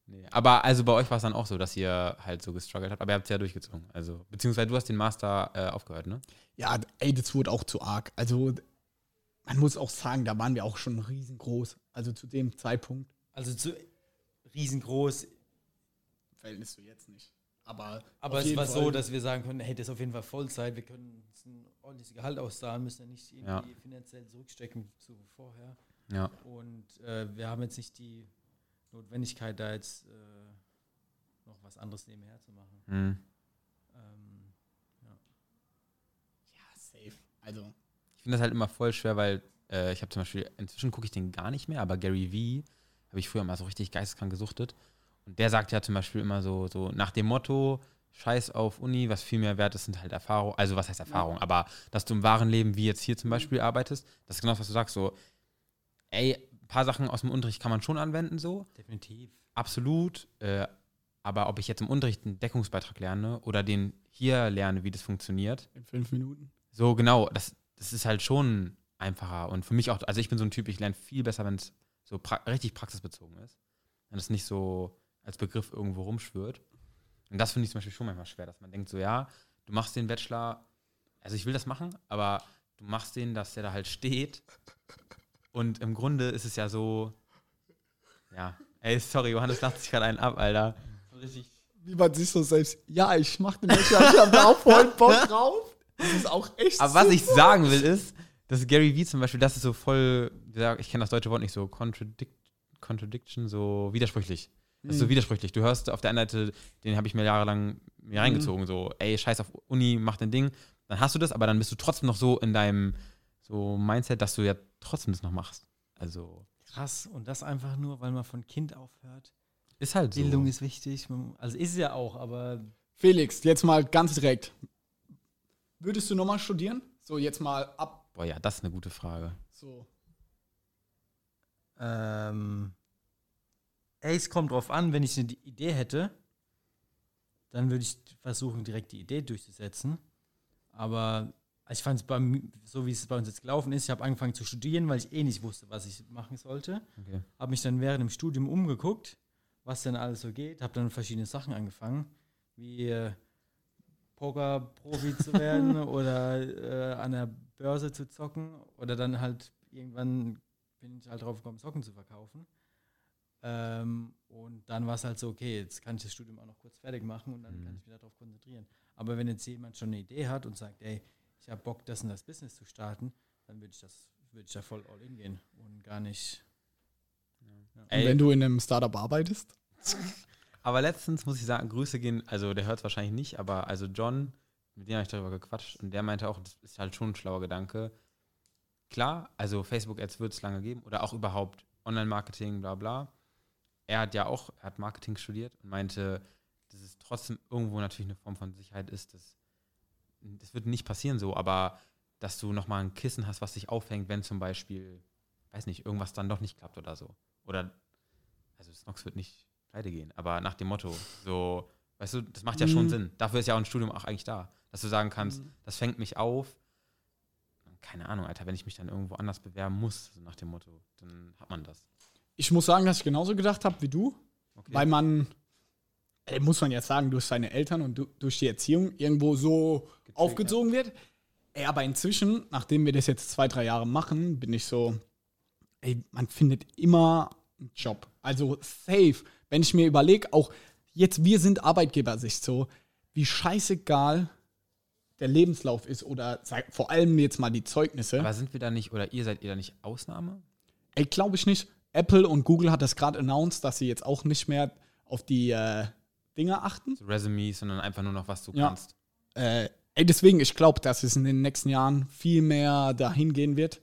Nee. Aber also bei euch war es dann auch so, dass ihr halt so gestruggelt habt, aber ihr habt es ja durchgezogen. Also, beziehungsweise du hast den Master äh, aufgehört, ne? Ja, ey, das wurde auch zu arg. Also man muss auch sagen, da waren wir auch schon riesengroß. Also zu dem Zeitpunkt. Also zu riesengroß. Im Verhältnis zu jetzt nicht. Aber, aber es war Fall. so, dass wir sagen konnten, hey, das ist auf jeden Fall Vollzeit, wir können uns ein ordentliches Gehalt auszahlen, müssen ja nicht irgendwie ja. finanziell zurückstecken so wie vorher. Ja. Und äh, wir haben jetzt nicht die Notwendigkeit, da jetzt äh, noch was anderes nebenher zu machen. Mhm. Ähm, ja. ja, safe. Also ich finde das halt immer voll schwer, weil äh, ich habe zum Beispiel, inzwischen gucke ich den gar nicht mehr, aber Gary Vee habe ich früher mal so richtig geisteskrank gesuchtet. Und der sagt ja zum Beispiel immer so, so nach dem Motto, scheiß auf Uni, was viel mehr wert ist, sind halt Erfahrung. Also was heißt Erfahrung? Ja. Aber dass du im wahren Leben, wie jetzt hier zum Beispiel, arbeitest, das ist genau das, was du sagst. So, ey, ein paar Sachen aus dem Unterricht kann man schon anwenden. so. Definitiv. Absolut. Äh, aber ob ich jetzt im Unterricht einen Deckungsbeitrag lerne oder den hier lerne, wie das funktioniert. In fünf Minuten. So, genau. Das, das ist halt schon einfacher. Und für mich auch, also ich bin so ein Typ, ich lerne viel besser, wenn es so pra- richtig praxisbezogen ist. Wenn es nicht so als Begriff irgendwo rumschwirrt. Und das finde ich zum Beispiel schon manchmal schwer, dass man denkt so, ja, du machst den Bachelor, also ich will das machen, aber du machst den, dass der da halt steht. Und im Grunde ist es ja so, ja, ey, sorry, Johannes lacht sich gerade einen ab, Alter. Richtig. Wie man sich so selbst, ja, ich mach den Bachelor, ich hab da auch voll Bock drauf. Das ist auch echt Aber super. Was ich sagen will ist, dass Gary Vee zum Beispiel, das ist so voll, ich kenne das deutsche Wort nicht so, Contradic- Contradiction, so widersprüchlich. Das ist so widersprüchlich. Du hörst auf der einen Seite, den habe ich mir jahrelang mir reingezogen, mhm. so, ey, scheiß auf Uni, mach dein Ding. Dann hast du das, aber dann bist du trotzdem noch so in deinem so Mindset, dass du ja trotzdem das noch machst. Also krass, und das einfach nur, weil man von Kind aufhört. Ist halt so. Bildung ist wichtig. Also ist es ja auch, aber... Felix, jetzt mal ganz direkt. Würdest du nochmal studieren? So, jetzt mal ab... Boah, ja, das ist eine gute Frage. So. Ähm... Ey, es kommt drauf an, wenn ich eine Idee hätte, dann würde ich versuchen, direkt die Idee durchzusetzen. Aber ich fand es so, wie es bei uns jetzt gelaufen ist, ich habe angefangen zu studieren, weil ich eh nicht wusste, was ich machen sollte. Okay. Habe mich dann während dem Studium umgeguckt, was denn alles so geht. Habe dann verschiedene Sachen angefangen, wie äh, Pokerprofi zu werden oder äh, an der Börse zu zocken. Oder dann halt irgendwann bin ich halt drauf gekommen, Socken zu verkaufen. Ähm, und dann war es halt so, okay, jetzt kann ich das Studium auch noch kurz fertig machen und dann mhm. kann ich wieder darauf konzentrieren. Aber wenn jetzt jemand schon eine Idee hat und sagt, ey, ich habe Bock, das und das Business zu starten, dann würde ich das, würde ich da voll all in gehen und gar nicht. Ja. Und ey, wenn du in einem Startup arbeitest? Aber letztens muss ich sagen, Grüße gehen, also der hört es wahrscheinlich nicht, aber also John, mit dem habe ich darüber gequatscht und der meinte auch, das ist halt schon ein schlauer Gedanke. Klar, also Facebook-Ads wird es lange geben oder auch überhaupt Online-Marketing, bla bla. Er hat ja auch, er hat Marketing studiert und meinte, dass es trotzdem irgendwo natürlich eine Form von Sicherheit ist, dass, das wird nicht passieren so, aber dass du nochmal ein Kissen hast, was dich aufhängt, wenn zum Beispiel, weiß nicht, irgendwas dann doch nicht klappt oder so. Oder, also Snocks wird nicht pleite gehen, aber nach dem Motto, so, weißt du, das macht ja mhm. schon Sinn. Dafür ist ja auch ein Studium auch eigentlich da, dass du sagen kannst, mhm. das fängt mich auf. Keine Ahnung, Alter, wenn ich mich dann irgendwo anders bewerben muss, so nach dem Motto, dann hat man das. Ich muss sagen, dass ich genauso gedacht habe wie du, okay. weil man, ey, muss man jetzt sagen, durch seine Eltern und du, durch die Erziehung irgendwo so Getrickert. aufgezogen wird. Ey, aber inzwischen, nachdem wir das jetzt zwei, drei Jahre machen, bin ich so, ey, man findet immer einen Job. Also safe. Wenn ich mir überlege, auch jetzt, wir sind Arbeitgebersicht so, wie scheißegal der Lebenslauf ist oder sag, vor allem jetzt mal die Zeugnisse. Aber sind wir da nicht, oder ihr seid ihr da nicht Ausnahme? Ey, glaube ich nicht. Apple und Google hat das gerade announced, dass sie jetzt auch nicht mehr auf die äh, Dinge achten. So Resumes, sondern einfach nur noch, was du ja. kannst. Äh, Ey, deswegen, ich glaube, dass es in den nächsten Jahren viel mehr dahin gehen wird.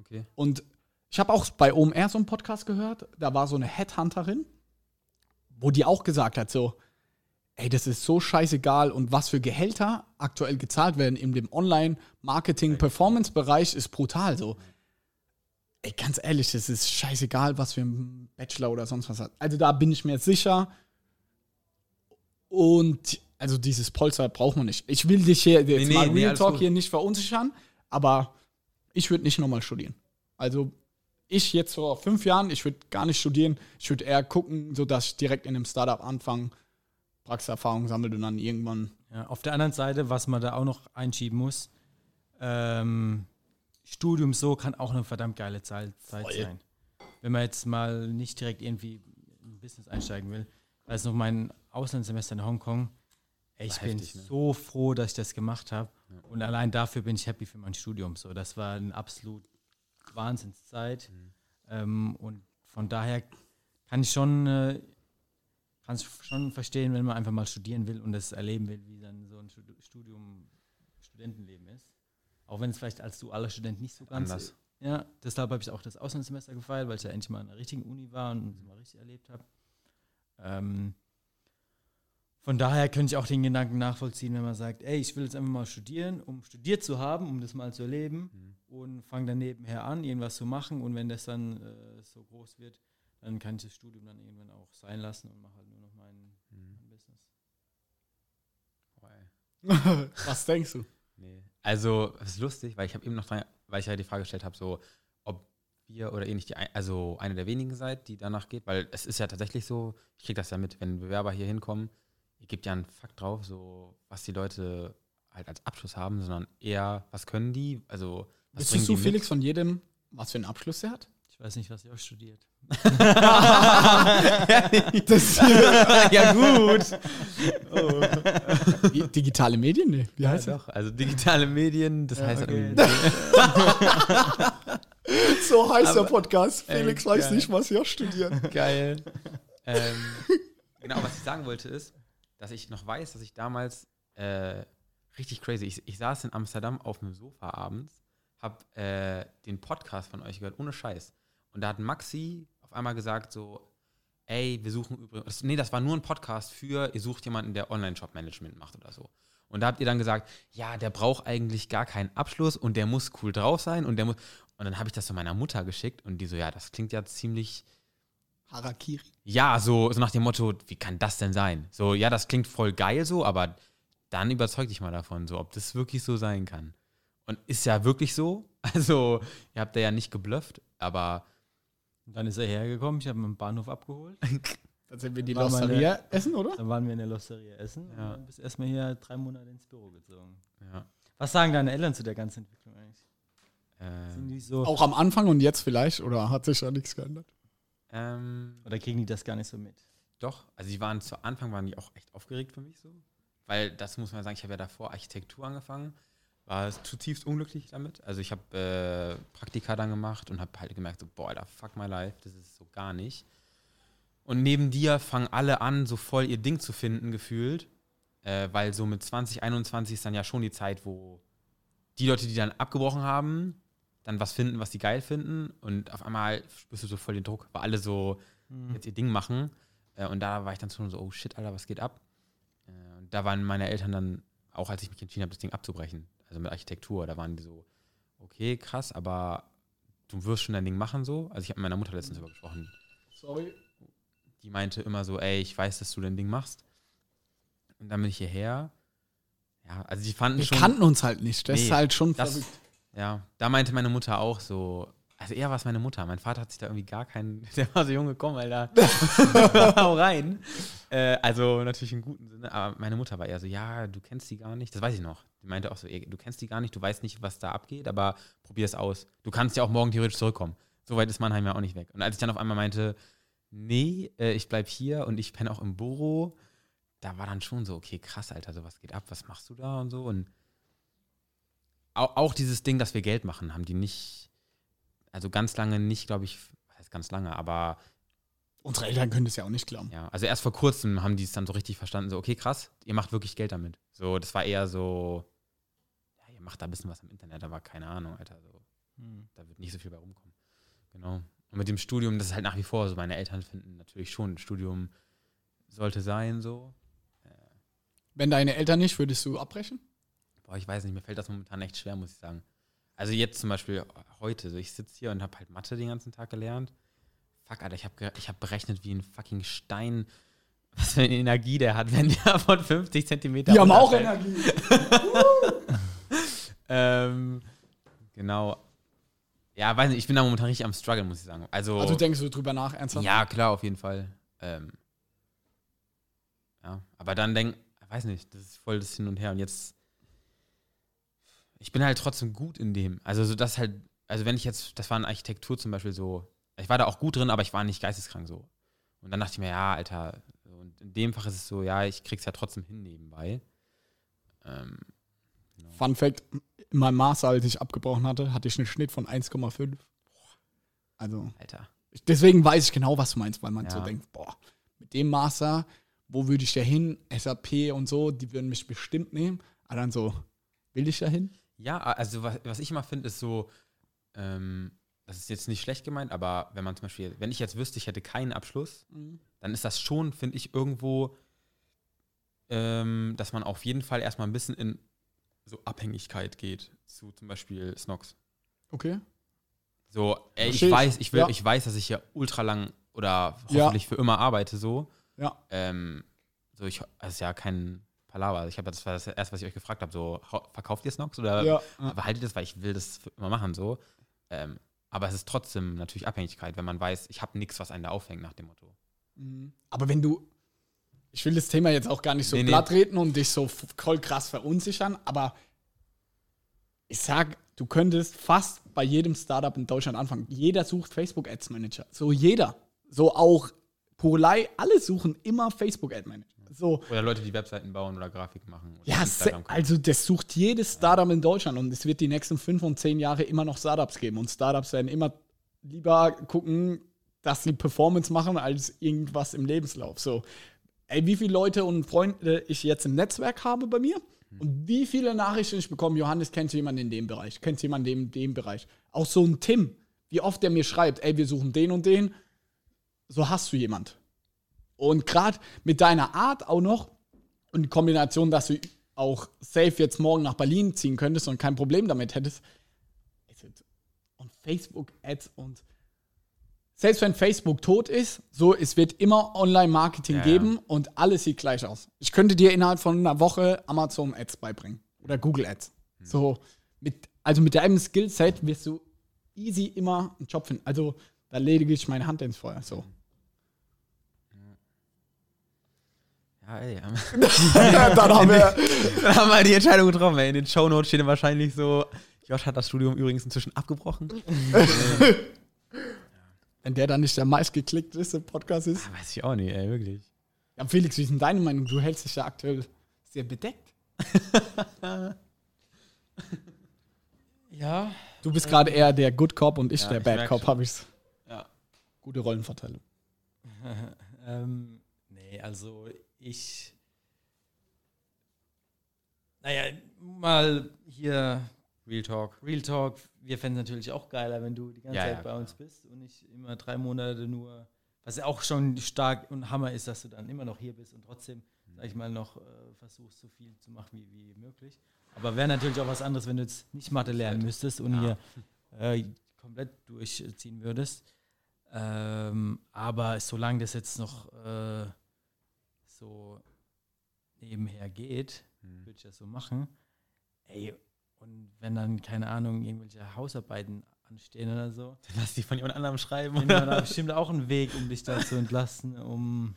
Okay. Und ich habe auch bei O M R so einen Podcast gehört, da war so eine Headhunterin, wo die auch gesagt hat so, ey, das ist so scheißegal und was für Gehälter aktuell gezahlt werden in dem Online-Marketing-Performance-Bereich ist brutal so. Ey, ganz ehrlich, es ist scheißegal, was für ein Bachelor oder sonst was hat. Also da bin ich mir sicher. Und also dieses Polster braucht man nicht. Ich will dich hier jetzt nee, nee, mal Real nee, Talk hier nicht verunsichern, aber ich würde nicht nochmal studieren. Also ich jetzt vor fünf Jahren, ich würde gar nicht studieren. Ich würde eher gucken, sodass ich direkt in einem Startup anfange, Praxiserfahrung sammelt und dann irgendwann... Ja, auf der anderen Seite, was man da auch noch einschieben muss, ähm, Studium so kann auch eine verdammt geile Zeit Voll. sein. Wenn man jetzt mal nicht direkt irgendwie in ein Business einsteigen will. Also noch mein Auslandssemester in Hongkong. Ey, ich war bin heftig, ne? so froh, dass ich das gemacht habe. Ja. Und allein dafür bin ich happy für mein Studium. So, das war eine absolut Wahnsinnszeit. Mhm. Ähm, und von daher kann ich schon... Äh, kannst schon verstehen, wenn man einfach mal studieren will und das erleben will, wie dann so ein Studium, Studentenleben ist. Auch wenn es vielleicht als dualer Student nicht so ganz anders ist. Ja, deshalb habe ich auch das Auslandssemester gefeiert, weil ich ja endlich mal an der richtigen Uni war und es mal richtig erlebt habe. Ähm, von daher könnte ich auch den Gedanken nachvollziehen, wenn man sagt, ey, ich will jetzt einfach mal studieren, um studiert zu haben, um das mal zu erleben mhm. und fange dann nebenher an, irgendwas zu machen und wenn das dann äh, so groß wird, dann kann ich das Studium dann irgendwann auch sein lassen und mache halt nur noch mein, mhm. mein Business. Wow. Was denkst du? Nee. Also, es ist lustig, weil ich habe eben noch dran, weil ich ja die Frage gestellt habe, so, ob ihr oder ihr nicht die, also eine der wenigen seid, die danach geht, weil es ist ja tatsächlich so, ich kriege das ja mit, wenn Bewerber hier hinkommen, ihr gebt ja einen Fakt drauf, so, was die Leute halt als Abschluss haben, sondern eher, was können die, also, was bringen die mit? Bist du Felix von jedem, was für einen Abschluss der hat? Ich weiß nicht, was ihr auch studiert. das, ja gut. Oh. Digitale Medien, ne? Wie ja, heißt das? Doch. Also digitale Medien, das ja, heißt okay. So heißt aber, der Podcast. Felix ähm, weiß geil. nicht, was ihr auch studiert. Geil. Ähm, genau, was ich sagen wollte ist, dass ich noch weiß, dass ich damals äh, richtig crazy, ich, ich saß in Amsterdam auf einem Sofa abends, hab äh, den Podcast von euch gehört, ohne Scheiß. Und da hat Maxi auf einmal gesagt so, ey, wir suchen übrigens, nee, das war nur ein Podcast für, ihr sucht jemanden, der Online-Shop-Management macht oder so. Und da habt ihr dann gesagt, ja, der braucht eigentlich gar keinen Abschluss und der muss cool drauf sein und der muss, und dann habe ich das zu meiner Mutter geschickt und die so, ja, das klingt ja ziemlich Harakiri. Ja, so, so nach dem Motto, wie kann das denn sein? So, ja, das klingt voll geil so, aber dann überzeug dich mal davon, so, ob das wirklich so sein kann. Und ist ja wirklich so, also ihr habt da ja nicht geblufft, aber... Und dann ist er hergekommen, ich habe ihn am Bahnhof abgeholt. Dann sind wir in die Losteria essen, oder? Dann waren wir in der Losteria essen ja. und dann bist erstmal hier drei Monate ins Büro gezogen. Ja. Was sagen deine Eltern zu der ganzen Entwicklung eigentlich? Ähm, Sind die so auch am Anfang und jetzt vielleicht? Oder hat sich da nichts geändert? Ähm, oder kriegen die das gar nicht so mit? Doch, also die waren zu Anfang waren die auch echt aufgeregt für mich so. Weil das muss man sagen, ich habe ja davor Architektur angefangen. War zutiefst unglücklich damit. Also ich habe äh, Praktika dann gemacht und habe halt gemerkt, so, boah, Alter, fuck my life, das ist so gar nicht. Und neben dir fangen alle an, so voll ihr Ding zu finden, gefühlt. Äh, weil so mit zwanzig, einundzwanzig ist dann ja schon die Zeit, wo die Leute, die dann abgebrochen haben, dann was finden, was die geil finden. Und auf einmal spürst du so voll den Druck, weil alle so mhm. jetzt ihr Ding machen. Äh, und da war ich dann schon so, oh shit, Alter, was geht ab? Äh, und da waren meine Eltern dann, auch als ich mich entschieden habe, das Ding abzubrechen. Also mit Architektur, da waren die so, okay, krass, aber du wirst schon dein Ding machen so. Also ich habe mit meiner Mutter letztens darüber gesprochen. Sorry. Die meinte immer so, ey, ich weiß, dass du dein Ding machst. Und dann bin ich hierher. Ja, also die fanden wir schon... Wir kannten uns halt nicht, das nee, ist halt schon das, verrückt. Ja, da meinte meine Mutter auch so, also eher war es meine Mutter. Mein Vater hat sich da irgendwie gar keinen... Der war so jung gekommen, Alter. Hau rein. Äh, also natürlich im guten Sinne. Aber meine Mutter war eher so, ja, du kennst die gar nicht. Das weiß ich noch. Die meinte auch so, ey, du kennst die gar nicht, du weißt nicht, was da abgeht, aber probier es aus. Du kannst ja auch morgen theoretisch zurückkommen. So weit ist Mannheim ja auch nicht weg. Und als ich dann auf einmal meinte, nee, äh, ich bleib hier und ich penne auch im Büro, da war dann schon so, okay, krass, Alter, so was geht ab, was machst du da und so. Und auch, auch dieses Ding, dass wir Geld machen, haben die nicht... Also ganz lange nicht, glaube ich, was heißt ganz lange, aber... Unsere Eltern können das ja auch nicht glauben. Ja, also erst vor kurzem haben die es dann so richtig verstanden, so okay, krass, ihr macht wirklich Geld damit. So, das war eher so, mach da ein bisschen was im Internet, aber keine Ahnung, Alter, so, hm. da wird nicht so viel bei rumkommen. Genau. Und mit dem Studium, das ist halt nach wie vor so, meine Eltern finden natürlich schon, ein Studium sollte sein, so. Äh, Wenn deine Eltern nicht, würdest du abbrechen? Boah, ich weiß nicht, mir fällt das momentan echt schwer, muss ich sagen. Also jetzt zum Beispiel heute, so ich sitze hier und habe halt Mathe den ganzen Tag gelernt. Fuck, Alter, ich habe ge- ich hab berechnet wie ein fucking Stein, was für eine Energie der hat, wenn der von fünfzig Zentimeter... Die haben auch Energie! ähm, genau. Ja, weiß nicht, ich bin da momentan richtig am Struggle, muss ich sagen. Also, also denkst du drüber nach, ernsthaft? Ja, klar, auf jeden Fall. Ähm, ja, aber dann denk, weiß nicht, das ist voll das Hin und Her. Und jetzt, ich bin halt trotzdem gut in dem. Also so das halt, also wenn ich jetzt, das war in Architektur zum Beispiel so, ich war da auch gut drin, aber ich war nicht geisteskrank so. Und dann dachte ich mir, ja, Alter, und in dem Fach ist es so, ja, ich krieg's ja trotzdem hin nebenbei. Ähm, no. Fun Fact, in meinem Master, als ich abgebrochen hatte, hatte ich einen Schnitt von eins Komma fünf. Also, Alter. Deswegen weiß ich genau, was du meinst, weil man ja. so denkt, boah, mit dem Master, wo würde ich da hin? S A P und so, die würden mich bestimmt nehmen. Aber dann so, will ich da hin? Ja, also was, was ich immer finde, ist so, ähm, das ist jetzt nicht schlecht gemeint, aber wenn man zum Beispiel, wenn ich jetzt wüsste, ich hätte keinen Abschluss, mhm. dann ist das schon, finde ich, irgendwo, ähm, dass man auf jeden Fall erstmal ein bisschen in so Abhängigkeit geht zu zum Beispiel Snocks. Okay. So, ey, ich weiß, ich will, ja. ich weiß, dass ich ja ultra lang oder hoffentlich ja. für immer arbeite, so. Ja. Ähm, so, ich, das ist ja kein Palaver. Ich habe das war das erste, was ich euch gefragt habe, so, verkauft ihr Snocks oder ja. behaltet das, weil ich will das für immer machen, so. Ähm, Aber es ist trotzdem natürlich Abhängigkeit, wenn man weiß, ich habe nichts, was einen da aufhängt, nach dem Motto. Aber wenn du, ich will das Thema jetzt auch gar nicht so nee, platt nee. reden und dich so voll krass verunsichern, aber ich sag, du könntest fast bei jedem Startup in Deutschland anfangen. Jeder sucht Facebook Ads Manager. So jeder. So auch Pure Lay, alle suchen immer Facebook Ad Manager. So. Oder Leute, die Webseiten bauen oder Grafiken machen. Oder ja, also das sucht jedes Startup in Deutschland und es wird die nächsten fünf und zehn Jahre immer noch Startups geben und Startups werden immer lieber gucken, dass sie Performance machen, als irgendwas im Lebenslauf. So, ey, wie viele Leute und Freunde ich jetzt im Netzwerk habe bei mir hm. und wie viele Nachrichten ich bekomme, Johannes, kennst du jemanden in dem Bereich? Kennst du jemanden in dem, dem Bereich? Auch so ein Tim, wie oft der mir schreibt, ey, wir suchen den und den, so hast du jemanden. Und gerade mit deiner Art auch noch und in Kombination, dass du auch safe jetzt morgen nach Berlin ziehen könntest und kein Problem damit hättest. Und Facebook-Ads und selbst wenn Facebook tot ist, so, es wird immer Online-Marketing ja. geben und alles sieht gleich aus. Ich könnte dir innerhalb von einer Woche Amazon-Ads beibringen oder Google-Ads. Mhm. So, mit, also mit deinem Skillset wirst du easy immer einen Job finden. Also da ledige ich meine Hand ins Feuer, so. Ja, ey, ja. Dann, haben wir, dann haben wir die Entscheidung getroffen. Ey. In den Shownotes steht wahrscheinlich so, Josh hat das Studium übrigens inzwischen abgebrochen. Wenn der dann nicht der meistgeklickteste Podcast ist. Ja, weiß ich auch nicht, ey, wirklich. Ja, Felix, wie ist denn deine Meinung? Du hältst dich ja aktuell sehr bedeckt. Ja. Du bist gerade eher der Good Cop und ich ja, der ich Bad Cop, habe ich's. Ja. Gute Rollenverteilung. ähm, nee, also... Ich, naja, mal hier Real Talk. Real Talk, wir fänden es natürlich auch geiler, wenn du die ganze ja, Zeit ja, bei klar. uns bist und nicht immer drei Monate nur, was ja auch schon stark und Hammer ist, dass du dann immer noch hier bist und trotzdem, mhm. sag ich mal, noch äh, versuchst, so viel zu machen wie, wie möglich. Aber wäre natürlich auch was anderes, wenn du jetzt nicht Mathe lernen müsstest und ja. hier äh, komplett durchziehen würdest. Ähm, aber solange das jetzt noch... Äh, so nebenher geht, hm. würde ich das so machen. Ey, und wenn dann, keine Ahnung, irgendwelche Hausarbeiten anstehen oder so. Dann lass dich von jemand anderem schreiben. Dann war da bestimmt auch ein Weg, um dich da zu entlasten. Um,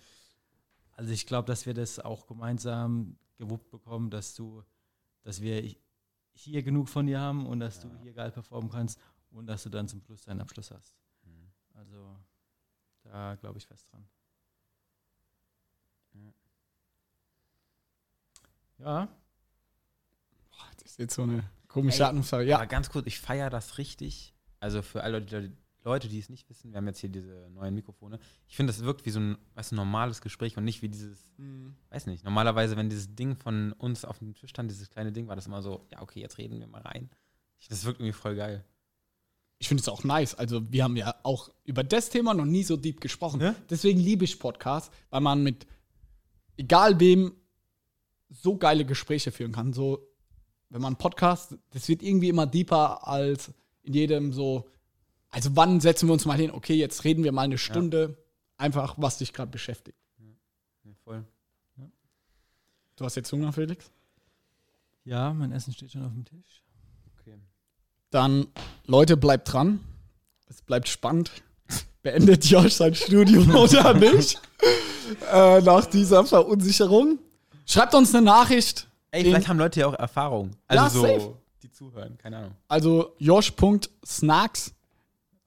also ich glaube, dass wir das auch gemeinsam gewuppt bekommen, dass du, dass wir hier genug von dir haben und dass ja. du hier geil performen kannst und dass du dann zum Schluss deinen Abschluss hast. Hm. Also da glaube ich fest dran. Ja. Boah, das ist jetzt so eine komische Atmosphäre. Ja. Aber ganz kurz, ich feiere das richtig. Also für alle Leute, Leute, die es nicht wissen, wir haben jetzt hier diese neuen Mikrofone. Ich finde, das wirkt wie so ein, weißt du, normales Gespräch und nicht wie dieses, mhm. weiß nicht, normalerweise, wenn dieses Ding von uns auf dem Tisch stand, dieses kleine Ding, war das immer so, ja, okay, jetzt reden wir mal rein. Ich, das wirkt irgendwie voll geil. Ich finde es auch nice. Also wir haben ja auch über das Thema noch nie so deep gesprochen. Ja? Deswegen liebe ich Podcasts, weil man mit egal wem so geile Gespräche führen kann. So, wenn man Podcast, das wird irgendwie immer deeper als in jedem so, also wann setzen wir uns mal hin? Okay, jetzt reden wir mal eine Stunde, ja. einfach, was dich gerade beschäftigt. Ja. Ja, voll. Ja. Du hast jetzt Hunger, Felix? Ja, mein Essen steht schon auf dem Tisch. Okay. Dann, Leute, bleibt dran. Es bleibt spannend. Beendet Josh sein Studium oder nicht? äh, nach dieser Verunsicherung. Schreibt uns eine Nachricht. Ey, vielleicht haben Leute ja auch Erfahrung. Also ja, so, die zuhören, keine Ahnung. Also josh.snacks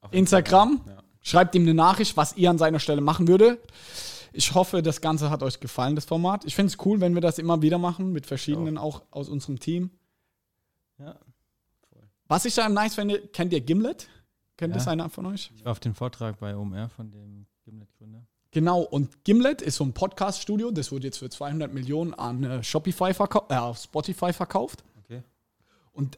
auf Instagram. Instagram. Ja. Schreibt ihm eine Nachricht, was ihr an seiner Stelle machen würde. Ich hoffe, das Ganze hat euch gefallen, das Format. Ich finde es cool, wenn wir das immer wieder machen, mit verschiedenen auch, auch aus unserem Team. Ja. Cool. Was ich da nice finde, kennt ihr Gimlet? Kennt ja. das einer von euch? Ich war auf den Vortrag bei O M R von dem Gimlet-Gründer. Genau, und Gimlet ist so ein Podcast-Studio, das wurde jetzt für zweihundert Millionen an äh, Shopify verkauft, äh, auf Spotify verkauft. Okay. Und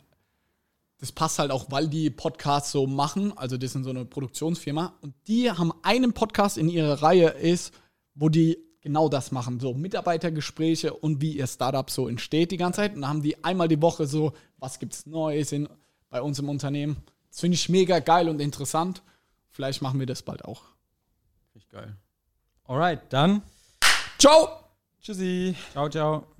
das passt halt auch, weil die Podcasts so machen, also das sind so eine Produktionsfirma. Und die haben einen Podcast in ihrer Reihe, ist, wo die genau das machen, so Mitarbeitergespräche und wie ihr Startup so entsteht die ganze Zeit. Und da haben die einmal die Woche so, was gibt's Neues in, bei uns im Unternehmen. Das finde ich mega geil und interessant. Vielleicht machen wir das bald auch. Richtig geil. Alright, dann. Ciao. Tschüssi. Ciao, ciao.